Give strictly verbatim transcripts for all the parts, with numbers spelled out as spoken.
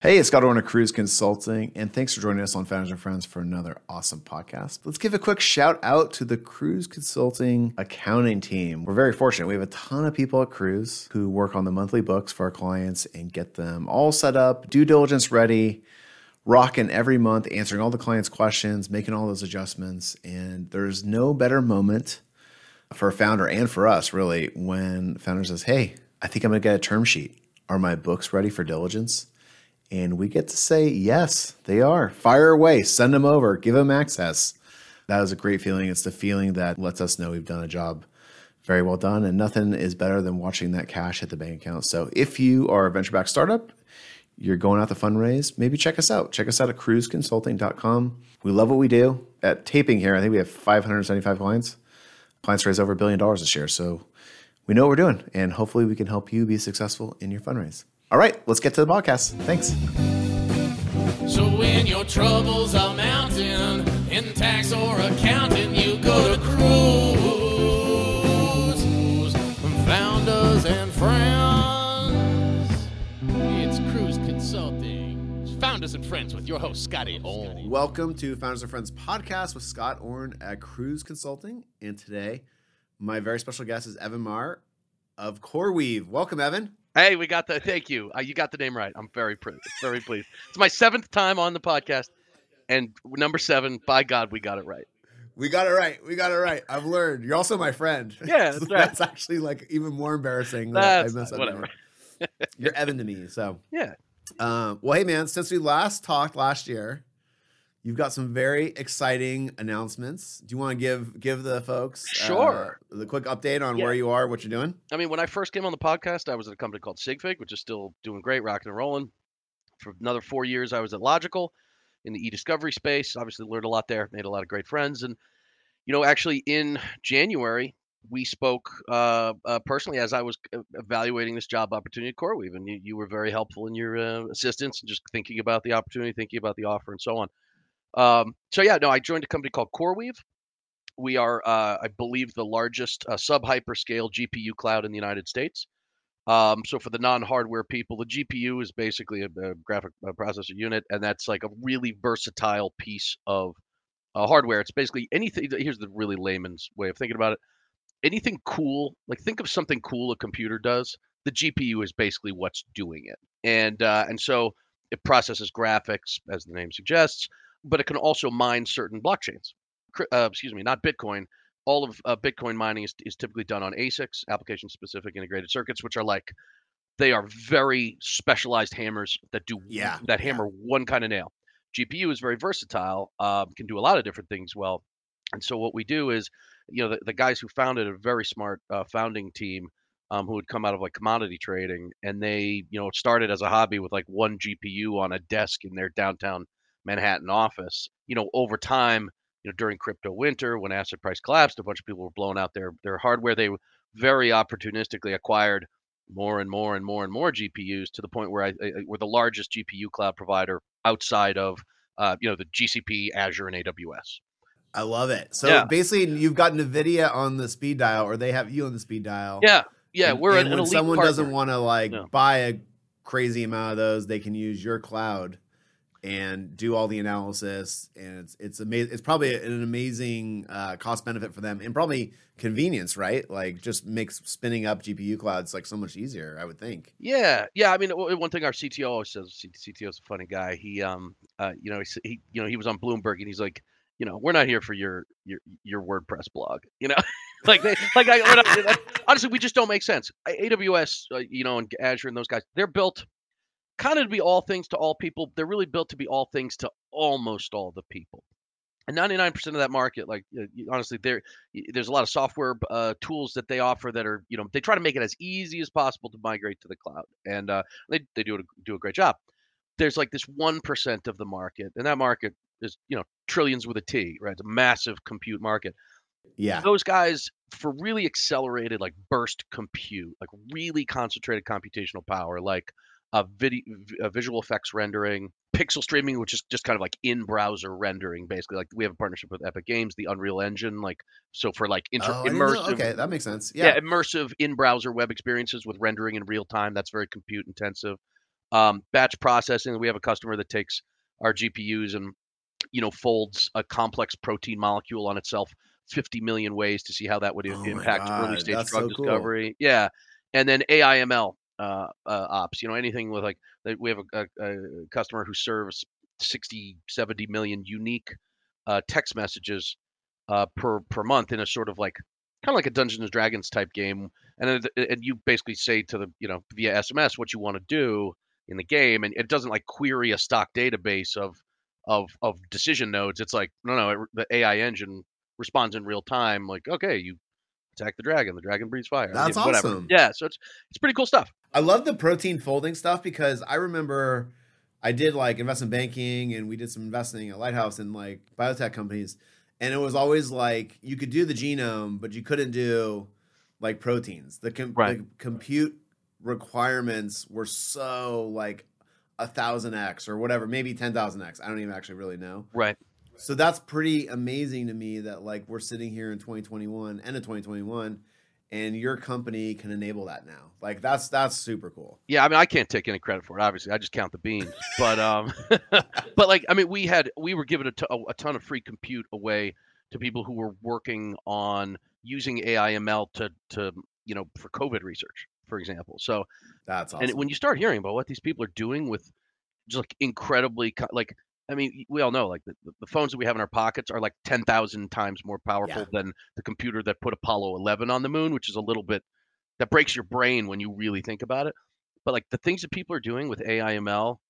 Hey, it's Scott Orner, Kruze Consulting, and thanks for joining us on Founders and Friends for another awesome podcast. Let's give a quick shout out to the Kruze Consulting accounting team. We're very fortunate. We have a ton of people at Kruze who work on the monthly books for our clients and get them all set up, due diligence ready, rocking every month, answering all the clients' questions, making all those adjustments. And there's no better moment for a founder and for us, really, when the founder says, hey, I think I'm going to get a term sheet. Are my books ready for diligence? And we get to say, yes, they are. Fire away, send them over, give them access. That is a great feeling. It's the feeling that lets us know we've done a job very well done, and nothing is better than watching that cash hit the bank account. So if you are a venture-backed startup, you're going out to fundraise, maybe check us out. Check us out at kruze consulting dot com. We love what we do. At taping here, I think we have five hundred seventy-five clients. Clients raise over a billion dollars this year. So we know what we're doing, and hopefully we can help you be successful in your fundraise. All right, let's get to the podcast. Thanks. So when your troubles are mounting in tax or accounting, you go to Kruze. Founders and Friends. It's Kruze Consulting. Founders and Friends with your host, Scotty Orn. Welcome to Founders and Friends podcast with Scott Orn at Kruze Consulting. And today, my very special guest is Evan Marr of CoreWeave. Welcome, Evan. Hey, we got the, thank you. Uh, you got the name right. I'm very, very pleased. It's my seventh time on the podcast, and number seven, by God, we got it right. We got it right. We got it right. I've learned. You're also my friend. Yeah, that's, so right. That's actually like even more embarrassing. That's that I mess up whatever. You're Evan to me, so. Yeah. Um, well, hey, man, since we last talked last year, you've got some very exciting announcements. Do you want to give give the folks sure. uh, the quick update on yeah. where you are, what you're doing? I mean, when I first came on the podcast, I was at a company called SigFig, which is still doing great, rocking and rolling. For another four years, I was at Logical in the e-discovery space. Obviously learned a lot there, made a lot of great friends. And, you know, actually in January, we spoke uh, uh, personally as I was evaluating this job opportunity at CoreWeave. And you, you were very helpful in your uh, assistance and just thinking about the opportunity, thinking about the offer and so on. Um, so yeah, no, I joined a company called CoreWeave. We are, uh, I believe, the largest uh, sub-hyperscale G P U cloud in the United States. Um, so for the non-hardware people, the G P U is basically a, a graphic processor unit, and that's like a really versatile piece of uh, hardware. It's basically anything. Here's the really layman's way of thinking about it. Anything cool, like think of something cool a computer does. The G P U is basically what's doing it, and uh, and so it processes graphics, as the name suggests. But it can also mine certain blockchains. Uh, excuse me, not Bitcoin. All of uh, Bitcoin mining is, is typically done on A SICs, application-specific integrated circuits, which are like they are very specialized hammers that do yeah. that hammer yeah. one kind of nail. G P U is very versatile, um, can do a lot of different things well. And so what we do is, you know, the, the guys who founded a very smart uh, founding team um, who had come out of like commodity trading, and they, you know, started as a hobby with like one G P U on a desk in their downtown Manhattan office. You know, over time, you know, during crypto winter, when asset price collapsed, a bunch of people were blowing out their their hardware. They very opportunistically acquired more and more and more and more G P Us to the point where I, I we're the largest G P U cloud provider outside of uh, you know, the G C P, Azure, and A W S. I love it. So yeah. basically, you've got NVIDIA on the speed dial, or they have you on the speed dial. Yeah, yeah. And, we're and an, when an elite someone partner. Doesn't want to like no. buy a crazy amount of those, they can use your cloud and do all the analysis, and it's it's amazing. It's probably an amazing uh, cost benefit for them, and probably convenience, right? Like, just makes spinning up G P U clouds like so much easier, I would think. Yeah, yeah. I mean, one thing our C T O always says. C T O is a funny guy. He, um, uh, you know, he, he, you know, he was on Bloomberg, and he's like, you know, we're not here for your your your WordPress blog, you know, like they, like I we're not, like, honestly, we just don't make sense. A W S, uh, you know, and Azure and those guys, they're built kind of to be all things to all people. They're really built to be all things to almost all the people. And ninety-nine percent of that market, like honestly, there there's a lot of software uh, tools that they offer that are, you know, they try to make it as easy as possible to migrate to the cloud, and uh, they they do do a great job. There's like this one percent of the market, and that market is, you know, trillions with a T, right? It's a massive compute market. Yeah. Those guys, for really accelerated, like burst compute, like really concentrated computational power, like Uh, video, uh, visual effects rendering, pixel streaming, which is just kind of like in-browser rendering, basically. Like we have a partnership with Epic Games, the Unreal Engine, like so for like inter- oh, immersive. Okay, that makes sense. Yeah, yeah immersive in-browser web experiences with rendering in real time. That's very compute intensive. um, batch processing. We have a customer that takes our G P Us and, you know, folds a complex protein molecule on itself fifty million ways to see how that would oh impact early stage That's drug so discovery. Cool. Yeah. And then A I M L uh, uh, ops, you know, anything with like, we have a, a, a customer who serves sixty, seventy million unique uh, text messages uh, per, per month in a sort of like, kind of like a Dungeons and Dragons type game. And and you basically say to the, you know, via S M S what you want to do in the game. And it doesn't like query a stock database of, of, of decision nodes. It's like, no, no, it, the A I engine responds in real time. Like, okay, you attack the dragon, the dragon breathes fire. That's yeah, whatever. Awesome. Yeah. So it's, it's pretty cool stuff. I love the protein folding stuff because I remember I did like investment banking and we did some investing at Lighthouse in like biotech companies. And it was always like you could do the genome, but you couldn't do like proteins. The, com- right. the compute requirements were so like a thousand X or whatever, maybe ten thousand X. I don't even actually really know. Right. So that's pretty amazing to me that like we're sitting here in twenty twenty-one, end of twenty twenty-one, and your company can enable that now. Like that's that's super cool. Yeah, I mean, I can't take any credit for it. Obviously, I just count the beans. But um, but like I mean, we had we were giving a, t- a ton of free compute away to people who were working on using A I M L to to you know for COVID research, for example. So that's awesome. And when you start hearing about what these people are doing with just like incredibly co- like. I mean, we all know like the, the phones that we have in our pockets are like ten thousand times more powerful yeah. than the computer that put Apollo eleven on the moon, which is a little bit that breaks your brain when you really think about it. But like the things that people are doing with A I M L,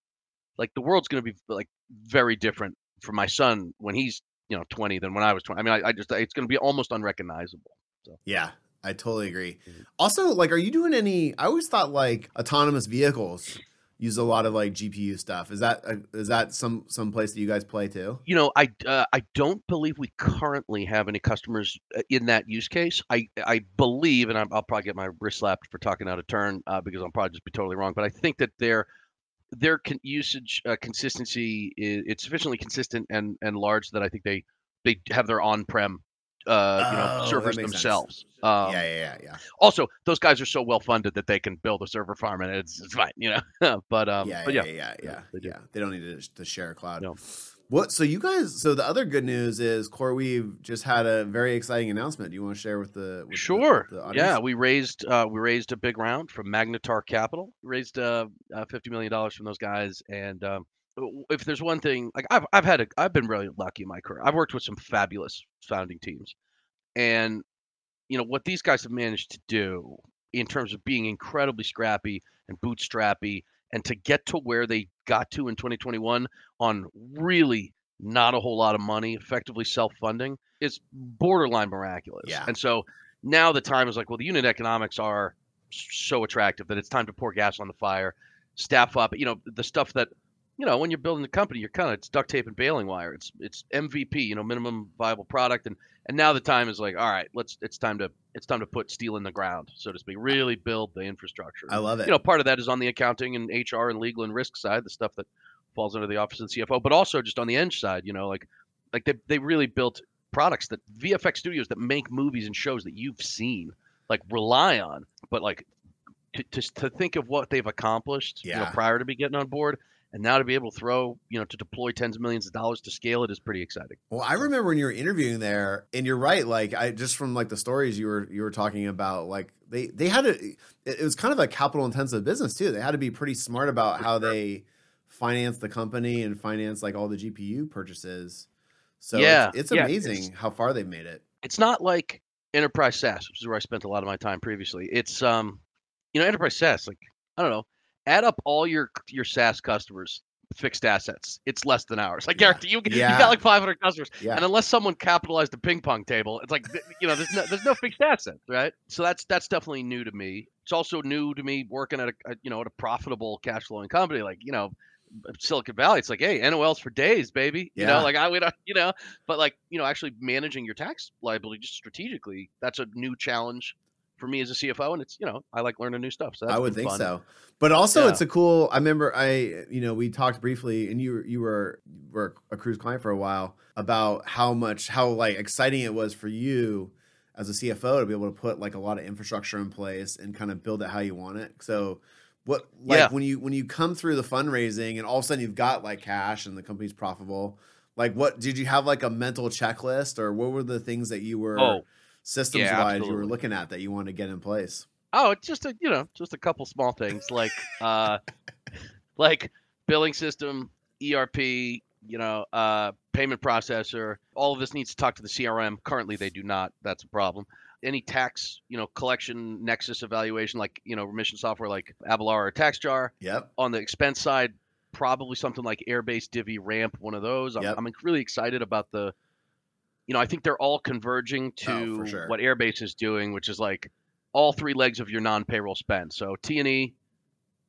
like the world's going to be like very different for my son when he's, you know, twenty than when I was twenty. I mean, I, I just it's going to be almost unrecognizable. So. Yeah, I totally agree. Mm-hmm. Also, like, are you doing any I always thought like autonomous vehicles use a lot of like G P U stuff. Is that a, is that some some place that you guys play too? You know, I uh, I don't believe we currently have any customers in that use case. I I believe, and I'm, I'll probably get my wrist slapped for talking out of turn uh, because I'll probably just be totally wrong. But I think that their their con- usage uh, consistency is it's sufficiently consistent and and large that I think they they have their on-prem uh, oh, you know servers themselves. Um, yeah, yeah, yeah. Also, those guys are so well funded that they can build a server farm, and it's, it's fine, you know. but um, yeah, yeah, but yeah, yeah, yeah, yeah. They, do. yeah. they don't need to, to share a cloud. No. What? So you guys. So the other good news is CoreWeave just had a very exciting announcement. Do you want to share with the? With sure. The, the audience? Yeah, we raised uh, we raised a big round from Magnetar Capital. We raised uh, uh, fifty million dollars from those guys. And um, if there's one thing, like I've I've had a, I've been really lucky in my career. I've worked with some fabulous founding teams, and you know, what these guys have managed to do in terms of being incredibly scrappy and bootstrappy and to get to where they got to in twenty twenty-one on really not a whole lot of money, effectively self-funding, is borderline miraculous. Yeah. And so now the time is like, well, the unit economics are so attractive that it's time to pour gas on the fire, staff up, you know, the stuff that, you know, when you're building a company, you're kind of, it's duct tape and baling wire. It's it's M V P, you know, minimum viable product. And and now the time is like, all right, let's, it's time to, it's time to put steel in the ground, so to speak, really build the infrastructure. I love it. You know, part of that is on the accounting and H R and legal and risk side, the stuff that falls under the office of the C F O, but also just on the edge side, you know, like, like they, they really built products that V F X studios that make movies and shows that you've seen, like rely on, but like to, to, to think of what they've accomplished yeah. you know, prior to be getting on board. And now to be able to throw, you know, to deploy tens of millions of dollars to scale it is pretty exciting. Well, I remember when you were interviewing there, and you're right. Like I just from like the stories you were you were talking about, like they they had to. It was kind of a capital intensive business too. They had to be pretty smart about how they finance the company and finance like all the G P U purchases. So yeah, it's, it's yeah, amazing it's, how far they've made it. It's not like enterprise SaaS, which is where I spent a lot of my time previously. It's um, you know, enterprise SaaS. Like I don't know. Add up all your your SaaS customers, fixed assets. It's less than ours. Like, Garrett, yeah. you, yeah. you got like five hundred customers. Yeah. And unless someone capitalized the ping pong table, it's like, you know, there's no, there's no fixed assets, right? So that's that's definitely new to me. It's also new to me working at a, a you know, at a profitable cash flowing company. Like, you know, Silicon Valley, it's like, hey, N O Ls for days, baby. You yeah. know, like I would, you know, but like, you know, actually managing your tax liability just strategically, that's a new challenge for me as a C F O, and it's, you know, I like learning new stuff. So that's I would think fun. So, but also yeah. it's a cool, I remember I, you know, we talked briefly and you, you were, were a Kruze client for a while about how much, how like exciting it was for you as a C F O to be able to put like a lot of infrastructure in place and kind of build it how you want it. So What like yeah. when you when you come through the fundraising and all of a sudden you've got like cash and the company's profitable, like what did you have like a mental checklist or what were the things that you were oh, systems yeah, wise absolutely. you were looking at that you wanted to get in place? Oh, it's just a you know just a couple small things like uh like billing system, E R P, you know, uh payment processor. All of this needs to talk to the C R M. Currently, they do not. That's a problem. Any tax, you know, collection, nexus evaluation, like, you know, remission software like Avalara or TaxJar. Yep. On the expense side, probably something like Airbase, Divvy, Ramp, one of those. I'm, yep. I'm really excited about the, you know, I think they're all converging to oh, for sure. what Airbase is doing, which is like all three legs of your non-payroll spend. So T and E,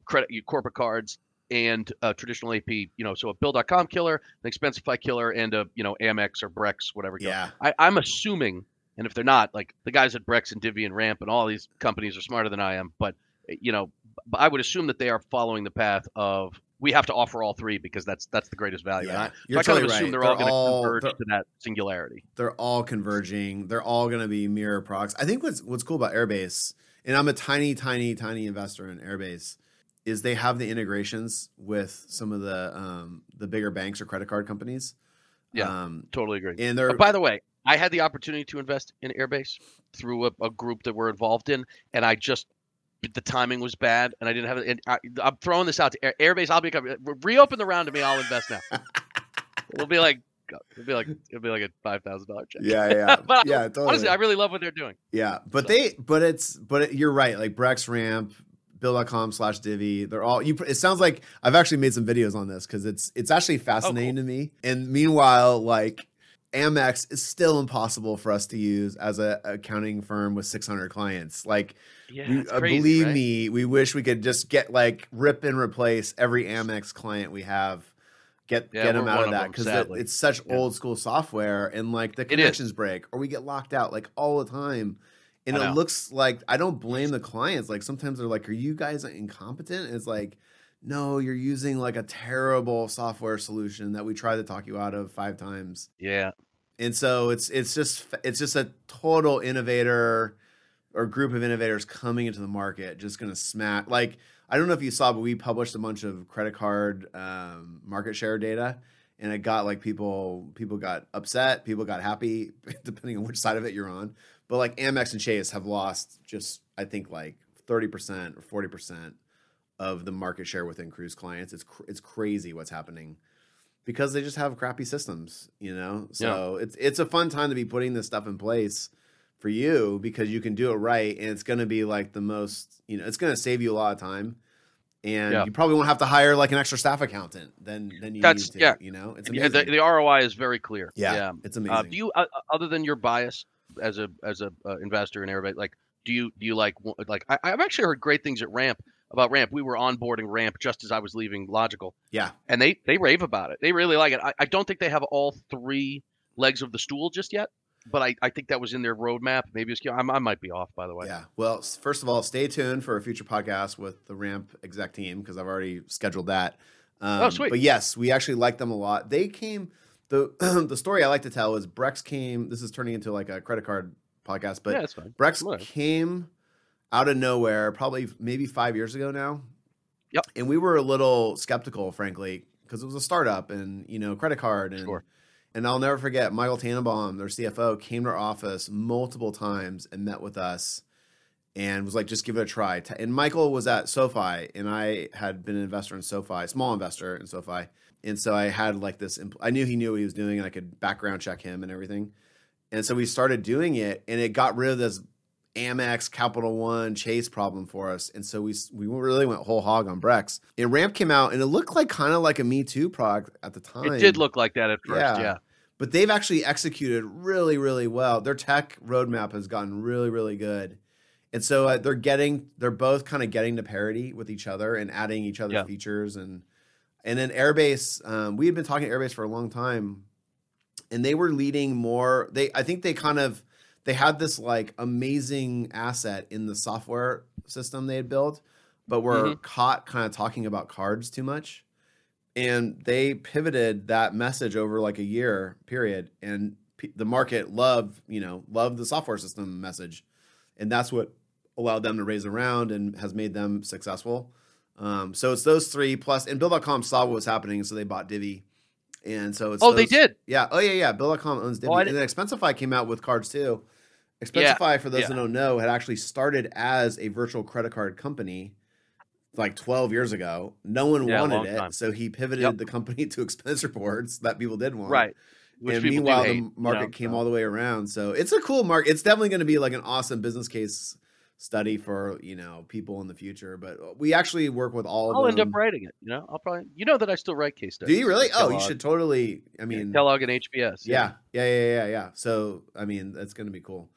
credit, your corporate cards, and uh, traditional A P, you know, so a Bill dot com killer, an Expensify killer, and a, you know, Amex or Brex, whatever. Killer. Yeah. I, I'm assuming... And if they're not, like the guys at Brex and Divvy and Ramp and all these companies are smarter than I am. But, you know, I would assume that they are following the path of we have to offer all three because that's that's the greatest value. Yeah, and I, you're so totally I kind of assume right. they're, they're all going to converge to that singularity. They're all converging. They're all going to be mirror products. I think what's what's cool about Airbase, and I'm a tiny, tiny, tiny investor in Airbase, is they have the integrations with some of the um, the bigger banks or credit card companies. Yeah, um, totally agree. And they're, oh, by the way, I had the opportunity to invest in Airbase through a, a group that we're involved in, and I just the timing was bad, and I didn't have it. And I, I'm throwing this out to Air, Airbase. I'll be reopen the round to me. I'll invest now. We'll be like, it'll be like, it'll be like a five thousand dollar check. Yeah, yeah, but yeah. Totally. Honestly, I really love what they're doing. Yeah, but so. they, but it's, but it, you're right. Like Brex, Ramp, Bill dot com slash Divvy. They're all, you, it sounds like I've actually made some videos on this because it's, it's actually fascinating oh, cool. to me. And meanwhile, like Amex is still impossible for us to use as a accounting firm with six hundred clients. Like, yeah, we, uh, crazy, believe right? me, we wish we could just get like rip and replace every Amex client we have, get, yeah, get them out of that. Because it, it's such yeah. old school software and like the connections break or we get locked out like all the time. And it looks like, I don't blame the clients. Like sometimes they're like, are you guys incompetent? And it's like, no, you're using like a terrible software solution that we tried to talk you out of five times. Yeah. And so it's, it's just, it's just a total innovator or group of innovators coming into the market, just going to smack. Like, I don't know if you saw, but we published a bunch of credit card um, market share data. And it got like people, people got upset, people got happy, depending on which side of it you're on. But like Amex and Chase have lost just, I think like thirty percent or forty percent of the market share within Kruze clients. It's cr- it's crazy what's happening because they just have crappy systems, you know? So yeah. it's, it's a fun time to be putting this stuff in place for you because you can do it right. And it's going to be like the most, you know, it's going to save you a lot of time. And yeah. you probably won't have to hire like an extra staff accountant than than you That's, need to. Yeah. You know, it's amazing. Yeah, the, the R O I is very clear. Yeah, yeah. It's amazing. Uh, do you, uh, other than your bias as a as a uh, investor in Airbase, like do you do you like like I, I've actually heard great things at Ramp about Ramp. We were onboarding Ramp just as I was leaving Logical. Yeah, and they they rave about it. They really like it. I, I don't think they have all three legs of the stool just yet. But I, I think that was in their roadmap. Maybe it's, I might be off, by the way. Yeah. Well, first of all, stay tuned for a future podcast with the Ramp exec team because I've already scheduled that. Um, oh, sweet. But yes, we actually like them a lot. They came – the the story I like to tell is Brex came – this is turning into like a credit card podcast. But yeah, that's fine. Brex Look. came out of nowhere probably maybe five years ago now. Yep. And we were a little skeptical, frankly, because it was a startup and, you know, credit card and sure. – And I'll never forget, Michael Tannenbaum, their C F O, came to our office multiple times and met with us and was like, just give it a try. And Michael was at SoFi, and I had been an investor in SoFi, small investor in SoFi. And so I had like this – I knew he knew what he was doing, and I could background check him and everything. And so we started doing it, and it got rid of this Amex, Capital One, Chase problem for us. And so we we really went whole hog on Brex. And Ramp came out, and it looked like kind of like a Me Too product at the time. It did look like that at first, yeah. yeah. But they've actually executed really, really well. Their tech roadmap has gotten really, really good. And so uh, they're getting, they're both kind of getting to parity with each other and adding each other's yeah. features. And and then Airbase, um, we had been talking to Airbase for a long time, and they were leading more. They I think they kind of, they had this like amazing asset in the software system they had built, but were mm-hmm. caught kind of talking about cards too much. And they pivoted that message over like a year period. And p- the market loved, you know, loved the software system message. And that's what allowed them to raise a round and has made them successful. Um, so it's those three plus, and Bill dot com saw what was happening, so they bought Divvy. And so it's, oh, those, they did. Yeah. Oh yeah. Yeah. Bill dot com owns Divvy. Oh, and then Expensify came out with cards too. Expensify, yeah, for those yeah. that don't know, had actually started as a virtual credit card company like twelve years ago. No one yeah, wanted it. Time. So he pivoted yep. the company to expense reports that people did want. Right. Which and meanwhile, hate, the market you know, came so. all the way around. So it's a cool market. It's definitely going to be like an awesome business case study for, you know, people in the future. But we actually work with all of I'll them. I'll end up writing it. You know, I'll probably, you know that I still write case studies. Do you really? Like oh, Kellogg. You should totally. I mean, yeah, Kellogg and H B S. Yeah. yeah. Yeah. Yeah. Yeah. Yeah. So, I mean, that's going to be cool.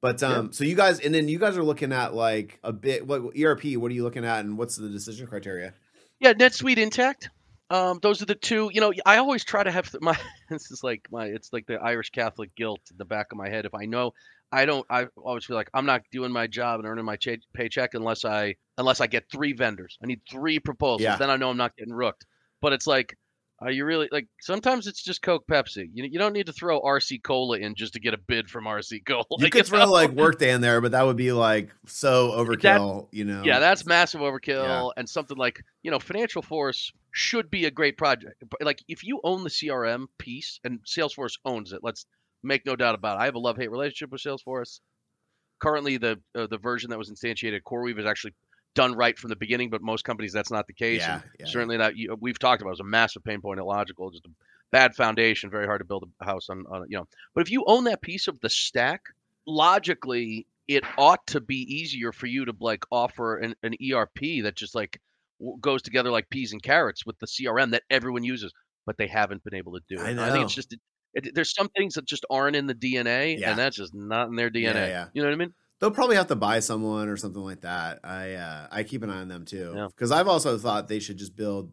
But um, yeah. so you guys, and then you guys are looking at like a bit, what E R P, what are you looking at and what's the decision criteria? Yeah. NetSuite, Intacct. Um, those are the two, you know, I always try to have my, this is like my, it's like the Irish Catholic guilt in the back of my head. If I know, I don't, I always feel like I'm not doing my job and earning my che- paycheck unless I, unless I get three vendors. I need three proposals. Yeah. Then I know I'm not getting rooked, but it's like, are you really like, sometimes it's just Coke, Pepsi. You you don't need to throw R C Cola in just to get a bid from R C Cola. You could throw know? like Workday in there, but that would be like so overkill, that, you know? Yeah. That's massive overkill. Yeah. And something like, you know, Financial Force should be a great project. Like if you own the C R M piece and Salesforce owns it, let's make no doubt about it. I have a love-hate relationship with Salesforce. Currently, the uh, the version that was instantiated at CoreWeave is actually done right from the beginning, but most companies, that's not the case. Yeah, yeah, certainly yeah. not. You, we've talked about it. It was a massive pain point at Logical, just a bad foundation, very hard to build a house on, on, you know. But if you own that piece of the stack, logically, it ought to be easier for you to like offer an, an E R P that just like goes together like peas and carrots with the C R M that everyone uses, but they haven't been able to do it. I know. I think it's just, it, there's some things that just aren't in the D N A yeah. and that's just not in their D N A. Yeah, yeah. You know what I mean? They'll probably have to buy someone or something like that. I uh, I keep an eye on them too. Yeah. Cause I've also thought they should just build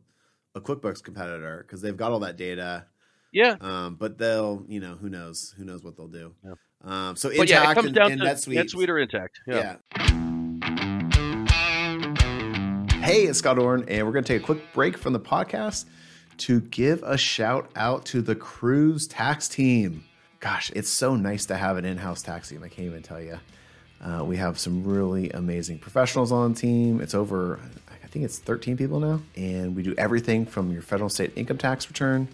a QuickBooks competitor cause they've got all that data. Yeah. Um, but they'll, you know, who knows, who knows what they'll do. Yeah. Um, so Intacct yeah, it comes and, down and to NetSuite. NetSuite or Intacct. Yeah. yeah. Hey, it's Scott Orn and we're going to take a quick break from the podcast to give a shout out to the Kruze tax team. Gosh, it's so nice to have an in-house tax team. I can't even tell you. Uh, we have some really amazing professionals on the team. It's over, I think it's thirteen people now. And we do everything from your federal state income tax return,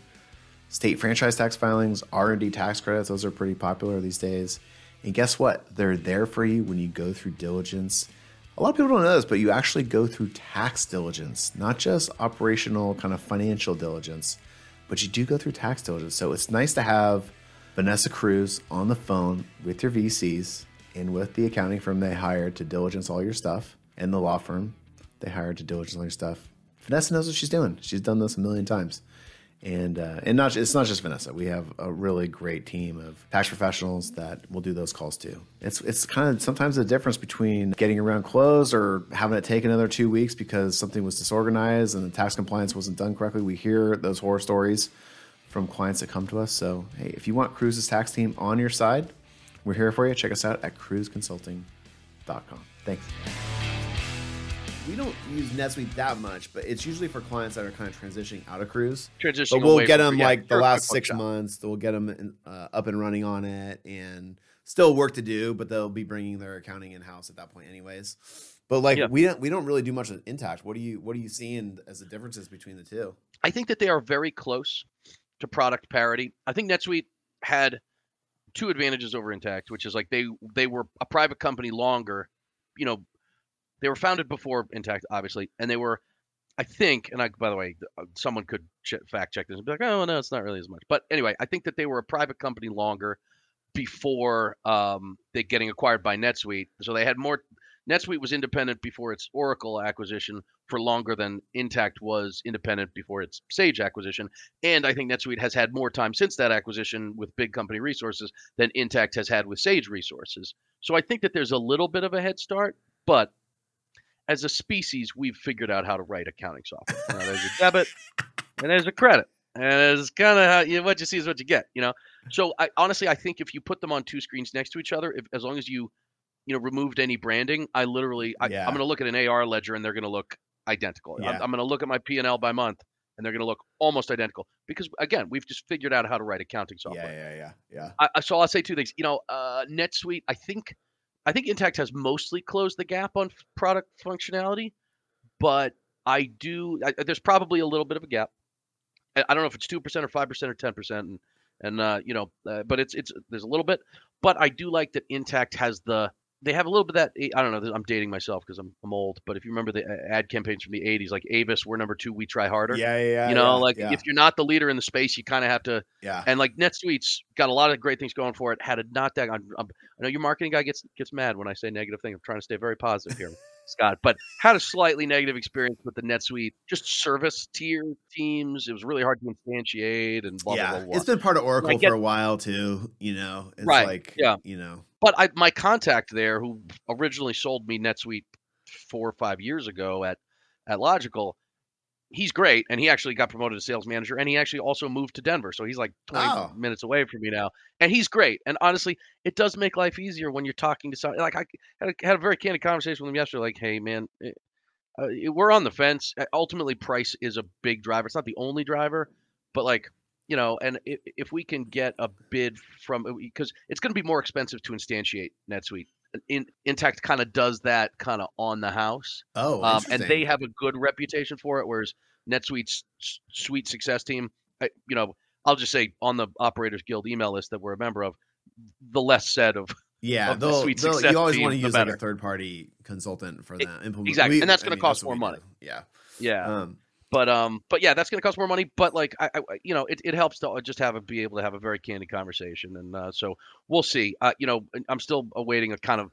state franchise tax filings, R and D tax credits. Those are pretty popular these days. And guess what? They're there for you when you go through diligence. A lot of people don't know this, but you actually go through tax diligence, not just operational kind of financial diligence, but you do go through tax diligence. So it's nice to have Vanessa Kruze on the phone with your V Cs and with the accounting firm they hired to diligence all your stuff, and the law firm they hired to diligence all your stuff. Vanessa knows what she's doing. She's done this a million times. And uh, and not it's not just Vanessa. We have a really great team of tax professionals that will do those calls too. It's it's kind of sometimes the difference between getting around close or having it take another two weeks because something was disorganized and the tax compliance wasn't done correctly. We hear those horror stories from clients that come to us. So, hey, if you want Kruze's tax team on your side, we're here for you. Check us out at Kruze Consulting dot com. Thanks. We don't use NetSuite that much, but it's usually for clients that are kind of transitioning out of Kruze. Transitioning But we'll get them like the last six months. We'll get them uh, up and running on it and still work to do, but they'll be bringing their accounting in-house at that point anyways. But like yeah. we don't we don't really do much with Intacct. What do you what are you seeing as the differences between the two? I think that they are very close to product parity. I think NetSuite had two advantages over Intacct, which is like they they were a private company longer, you know, they were founded before Intacct, obviously, and they were, I think, and I by the way, someone could ch- fact check this and be like, oh no, it's not really as much, but anyway, I think that they were a private company longer before um, they getting acquired by NetSuite, so they had more. NetSuite was independent before its Oracle acquisition for longer than Intacct was independent before its Sage acquisition. And I think NetSuite has had more time since that acquisition with big company resources than Intacct has had with Sage resources. So I think that there's a little bit of a head start, but as a species, we've figured out how to write accounting software. Now, there's a debit and there's a credit. And it's kind of how you, what you see is what you get, you know? So I, honestly, I think if you put them on two screens next to each other, if, as long as you you know, removed any branding, I literally, I, yeah. I'm going to look at an A R ledger and they're going to look identical. Yeah. I'm, I'm going to look at my P and L by month and they're going to look almost identical because again, we've just figured out how to write accounting software. Yeah, yeah, yeah, yeah. I, so I'll say two things, you know, uh, NetSuite, I think, I think Intacct has mostly closed the gap on product functionality, but I do. I, there's probably a little bit of a gap. I, I don't know if it's two percent or five percent or ten percent, and and uh, you know, uh, but it's it's there's a little bit. But I do like that Intacct has the. They have a little bit of that. I don't know. I'm dating myself because I'm I'm old. But if you remember the ad campaigns from the eighties, like Avis, we're number two, we try harder. Yeah, yeah, yeah. You know, yeah, like yeah. if you're not the leader in the space, you kind of have to. Yeah. And like NetSuite's got a lot of great things going for it. Had it not that, I'm, I'm, I know your marketing guy gets gets mad when I say negative things. I'm trying to stay very positive here, Scott. But had a slightly negative experience with the NetSuite, just service tier teams. It was really hard to instantiate and blah yeah. blah blah. blah. It's been part of Oracle like, for a while too. You know, it's right? Like, yeah. You know. But I, my contact there, who originally sold me NetSuite four or five years ago at, at Logical, he's great. And he actually got promoted to sales manager. And he actually also moved to Denver. So he's like twenty oh. minutes away from me now. And he's great. And honestly, it does make life easier when you're talking to someone. Like I had a, had a very candid conversation with him yesterday. Like, hey, man, it, uh, it, we're on the fence. Ultimately, price is a big driver. It's not the only driver. But like. You know, and if, if we can get a bid from, because it's going to be more expensive to instantiate NetSuite. In, Intacct kind of does that kind of on the house. Oh, um, and they have a good reputation for it, whereas NetSuite's Suite Success Team, I, you know, I'll just say on the Operators Guild email list that we're a member of, the less said of. Yeah, of the Suite Success you always team, want to use like a third-party consultant for that. It, exactly, we, and that's going to cost more money. Do. Yeah, yeah. Um, But um, but yeah, that's going to cost more money. But like, I, I you know, it, it helps to just have a, be able to have a very candid conversation, and uh, so we'll see. Uh, you know, I'm still awaiting a kind of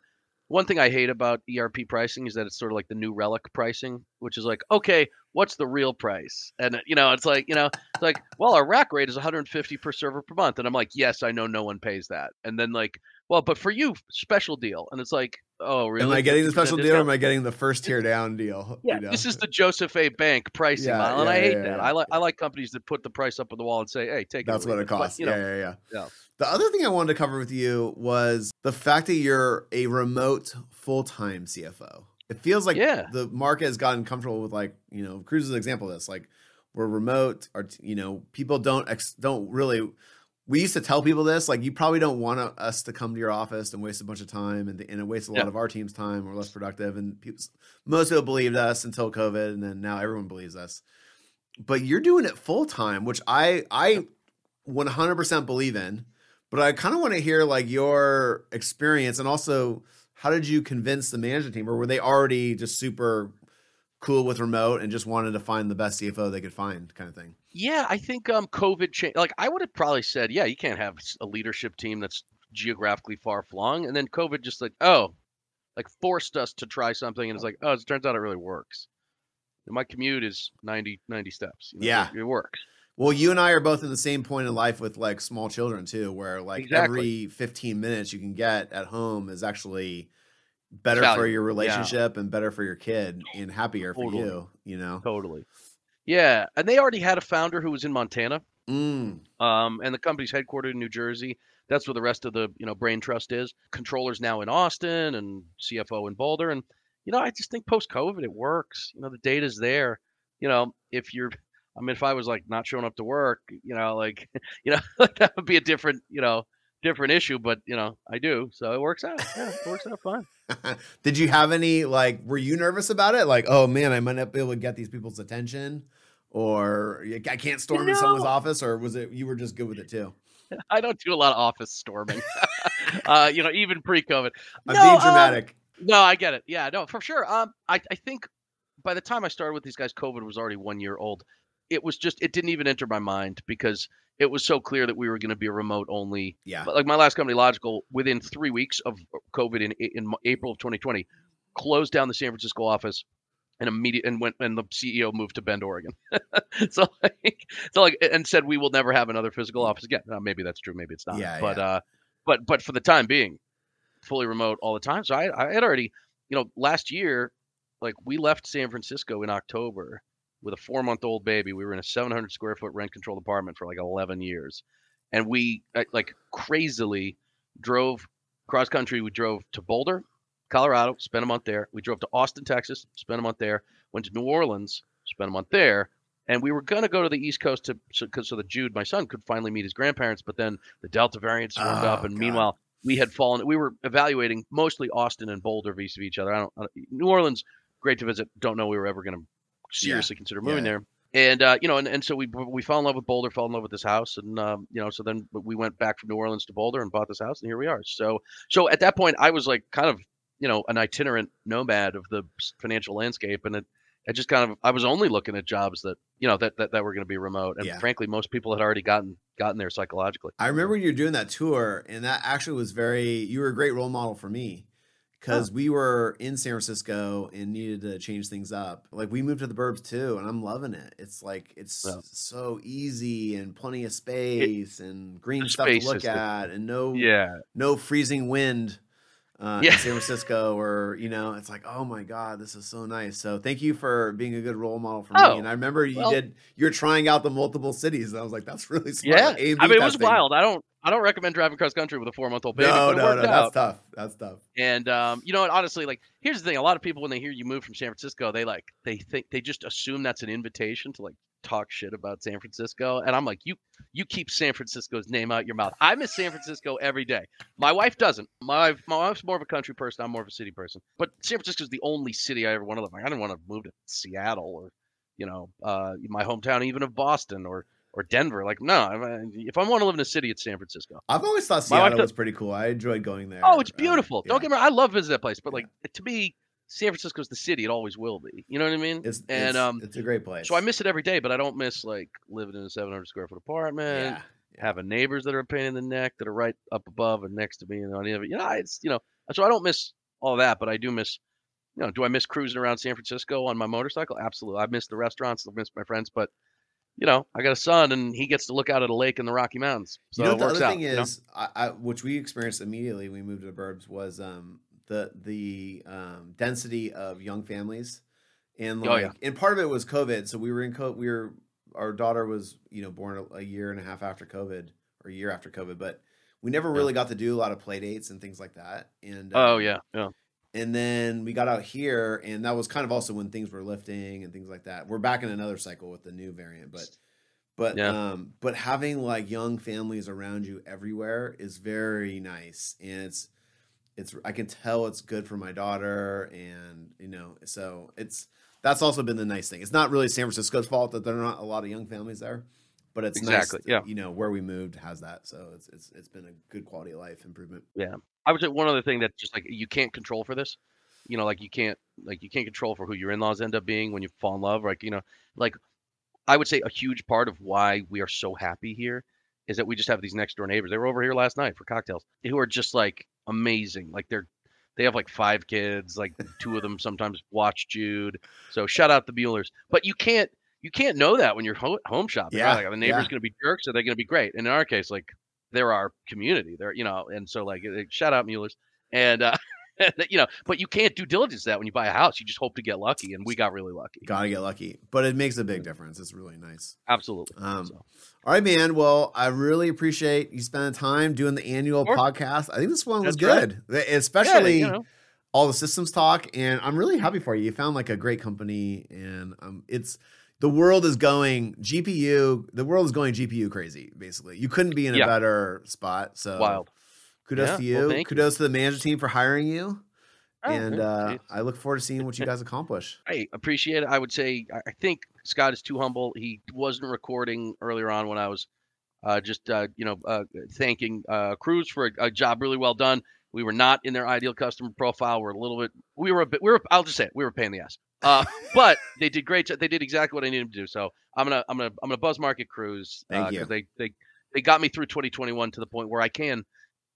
one thing I hate about E R P pricing is that it's sort of like the New Relic pricing, which is like, okay, what's the real price? And you know, it's like, you know, it's like, well, our rack rate is one hundred fifty per server per month, and I'm like, yes, I know, no one pays that. And then like, well, but for you, special deal, and it's like. Oh, really? Am I getting the special deal or am I getting the first tier down deal? Yeah, you know? This is the Joseph A. Bank pricing yeah, model, and yeah, I hate yeah, that. Yeah. I like I like companies that put the price up on the wall and say, hey, take it. That's what it costs. But, you know, yeah, yeah, yeah, yeah. The other thing I wanted to cover with you was the fact that you're a remote full-time C F O. It feels like yeah. the market has gotten comfortable with, like, you know, Kruze is an example of this. Like, we're remote, or, you know, people don't ex- don't really – we used to tell people this, like, you probably don't want us to come to your office and waste a bunch of time and, and it wastes a lot yeah. of our team's time. We're less productive. And people, most people believed us until COVID. And then now everyone believes us. But you're doing it full time, which I I one hundred percent believe in. But I kind of want to hear, like, your experience. And also, how did you convince the management team? Or were they already just super cool with remote and just wanted to find the best C F O they could find, kind of thing? Yeah, I think um, COVID changed. Like, I would have probably said, yeah, you can't have a leadership team that's geographically far flung. And then COVID just like, oh, like forced us to try something. And it's like, oh, it turns out it really works. And my commute is ninety, ninety steps. You know, yeah. It, it works. Well, you and I are both in the same point in life with, like, small children too, where, like, exactly. every fifteen minutes you can get at home is actually better Value. for your relationship yeah. and better for your kid and happier totally. for you, you know? Totally. Yeah, and they already had a founder who was in Montana, mm. um, and the company's headquartered in New Jersey. That's where the rest of the, you know, brain trust is. Controller's now in Austin and C F O in Boulder. And, you know, I just think post-COVID it works. You know, the data's there. You know, if you're – I mean, if I was, like, not showing up to work, you know, like, you know, that would be a different, you know, different issue. But, you know, I do. So it works out. Yeah, it works out fine. Did you have any, like, were you nervous about it? Like, oh man, I might not be able to get these people's attention, or I can't storm no. in someone's office, or was it, you were just good with it too? I don't do a lot of office storming, uh, you know, even pre-COVID. I'm no, being dramatic. Um, no, I get it. Yeah, no, for sure. Um, I, I think by the time I started with these guys, COVID was already one year old. It was just, it didn't even enter my mind because it was so clear that we were going to be a remote only. Yeah. Like my last company, Logical, within three weeks of COVID in in April of twenty twenty, closed down the San Francisco office and immediate and went and the C E O moved to Bend, Oregon. so, like, so like and said we will never have another physical office again. Now, maybe that's true. Maybe it's not. Yeah, but yeah. uh, but but for the time being, fully remote all the time. So I I had already, you know, last year, like we left San Francisco in October. With a four-month-old baby, we were in a seven hundred square foot rent-controlled apartment for like eleven years, and we like crazily drove cross-country. We drove to Boulder, Colorado, spent a month there. We drove to Austin, Texas, spent a month there. Went to New Orleans, spent a month there, and we were gonna go to the East Coast to so, so that Jude, my son, could finally meet his grandparents. But then the Delta variant swarmed oh, up, and God. meanwhile, we had fallen. We were evaluating mostly Austin and Boulder vis-a-vis each other. I don't, I don't New Orleans, great to visit. Don't know we were ever gonna seriously yeah. consider moving yeah. there. And, uh, you know, and, and so we we fell in love with Boulder, fell in love with this house. And, um, you know, so then we went back from New Orleans to Boulder and bought this house. And here we are. So so at that point, I was like kind of, you know, an itinerant nomad of the financial landscape. And it, I just kind of I was only looking at jobs that, you know, that that, that were going to be remote. And yeah. frankly, most people had already gotten gotten there psychologically. I remember when you were doing that tour, and that actually was very you were a great role model for me. Because huh. we were in San Francisco and needed to change things up. Like, we moved to the burbs too, and I'm loving it. It's like, it's yeah. so easy and plenty of space it, and green stuff to look at the, and no yeah. no freezing wind uh, yeah. in San Francisco or, you know, it's like, oh my God, this is so nice. So thank you for being a good role model for oh, me. And I remember you well, did, you're trying out the multiple cities. And I was like, that's really smart. Yeah. A, I mean, it was thing. wild. I don't. I don't recommend driving cross country with a four-month-old baby. No, no, no, that's tough. That's tough. And um, you know, and honestly, like, here's the thing: a lot of people, when they hear you move from San Francisco, they like they think they just assume that's an invitation to like talk shit about San Francisco. And I'm like, you you keep San Francisco's name out your mouth. I miss San Francisco every day. My wife doesn't. My my wife's more of a country person. I'm more of a city person. But San Francisco's the only city I ever want to live in. I didn't want to move to Seattle or, you know, uh, my hometown even of Boston or. Or Denver, like, no, if I want to live in a city, it's San Francisco. I've always thought Seattle was pretty cool. I enjoyed going there. Oh, it's beautiful. Uh, yeah. Don't get me wrong. I love visiting that place. But, like, yeah. to me, San Francisco's the city. It always will be. You know what I mean? It's, and it's, um, it's a great place. So I miss it every day, but I don't miss, like, living in a seven hundred square foot apartment, yeah. Yeah. having neighbors that are a pain in the neck, that are right up above and next to me and on the other. You know, it's, you know, so I don't miss all that, but I do miss, you know, do I miss cruising around San Francisco on my motorcycle? Absolutely. I miss the restaurants. I miss my friends, but. You know, I got a son, and he gets to look out at a lake in the Rocky Mountains. So you know, it works out. The other thing is, you know? I, I, which we experienced immediately when we moved to the burbs, was um, the the um, density of young families, and like, oh, yeah. and part of it was COVID. So we were in COVID. We were our daughter was you know born a, a year and a half after COVID, or a year after COVID, but we never really yeah. got to do a lot of play dates and things like that. And uh, oh yeah, yeah. And then we got out here, and that was kind of also when things were lifting and things like that. We're back in another cycle with the new variant, but but yeah. um, but having like young families around you everywhere is very nice, and it's it's I can tell it's good for my daughter, and you know, so it's that's also been the nice thing. It's not really San Francisco's fault that there are not a lot of young families there, but it's exactly nice, yeah. you know, where we moved has that, so it's it's it's been a good quality of life improvement. Yeah. I would say one other thing that just like you can't control for this, you know, like you can't like you can't control for who your in-laws end up being when you fall in love. Like, you know, like I would say a huge part of why we are so happy here is that we just have these next door neighbors. They were over here last night for cocktails who are just like amazing. Like they're they have like five kids, like two of them sometimes watch Jude. So shout out the Muellers. But you can't you can't know that when you're ho- home shopping. Yeah. Right? Like, are the neighbors yeah. going to be jerks? Are they going to be great? And in our case, like. They're our community there, you know, and so like shout out Muellers and, uh, you know, but you can't do diligence that when you buy a house, you just hope to get lucky. And we got really lucky. Got to get lucky, but it makes a big difference. It's really nice. Absolutely. Um, so. All right, man. Well, I really appreciate you spending time doing the annual sure. podcast. I think this one was That's good, right. especially yeah, you know. all the systems talk. And I'm really happy for you. You found like a great company and um, it's, The world is going G P U. The world is going G P U crazy. Basically, you couldn't be in a yeah. better spot. So wild. Kudos yeah, to you. Well, kudos you. to the management team for hiring you. Oh, and uh, I look forward to seeing what you guys accomplish. I appreciate it. I would say I think Scott is too humble. He wasn't recording earlier on when I was uh, just uh, you know uh, thanking uh, Kruze for a, a job really well done. We were not in their ideal customer profile. We're a little bit. We were a bit. We were. I'll just say it. We were a pain in the ass. Uh, but they did great. They did exactly what I needed them to do. So I'm gonna, I'm gonna, I'm gonna buzz market Kruze. Thank uh, you. They, they, they got me through twenty twenty-one to the point where I can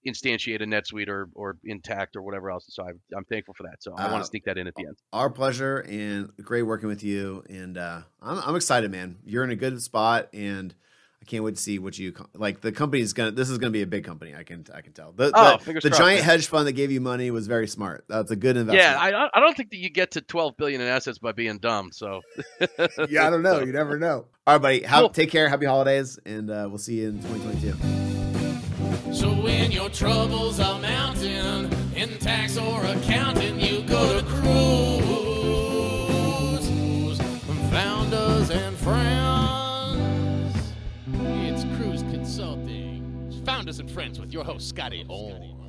instantiate a NetSuite or or Intacct or whatever else. And so I'm, I'm thankful for that. So I uh, want to sneak that in at the end. Our pleasure and great working with you. And uh, I'm, I'm excited, man. You're in a good spot, and I can't wait to see what you like. The company is gonna. This is gonna be a big company. I can, I can tell. The, oh, the, the giant hedge fund that gave you money was very smart. That's a good investment. Yeah, I, I don't think that you get to twelve billion in assets by being dumb. So, yeah, I don't know. You never know. All right, buddy. Have, cool. Take care. Happy holidays, and uh, we'll see you in twenty twenty-two. So when your troubles are mounting in tax or accounting, you go to Kruze, founders and friends. Kruze Consulting. Founders and Friends with your host, Scotty Ohm.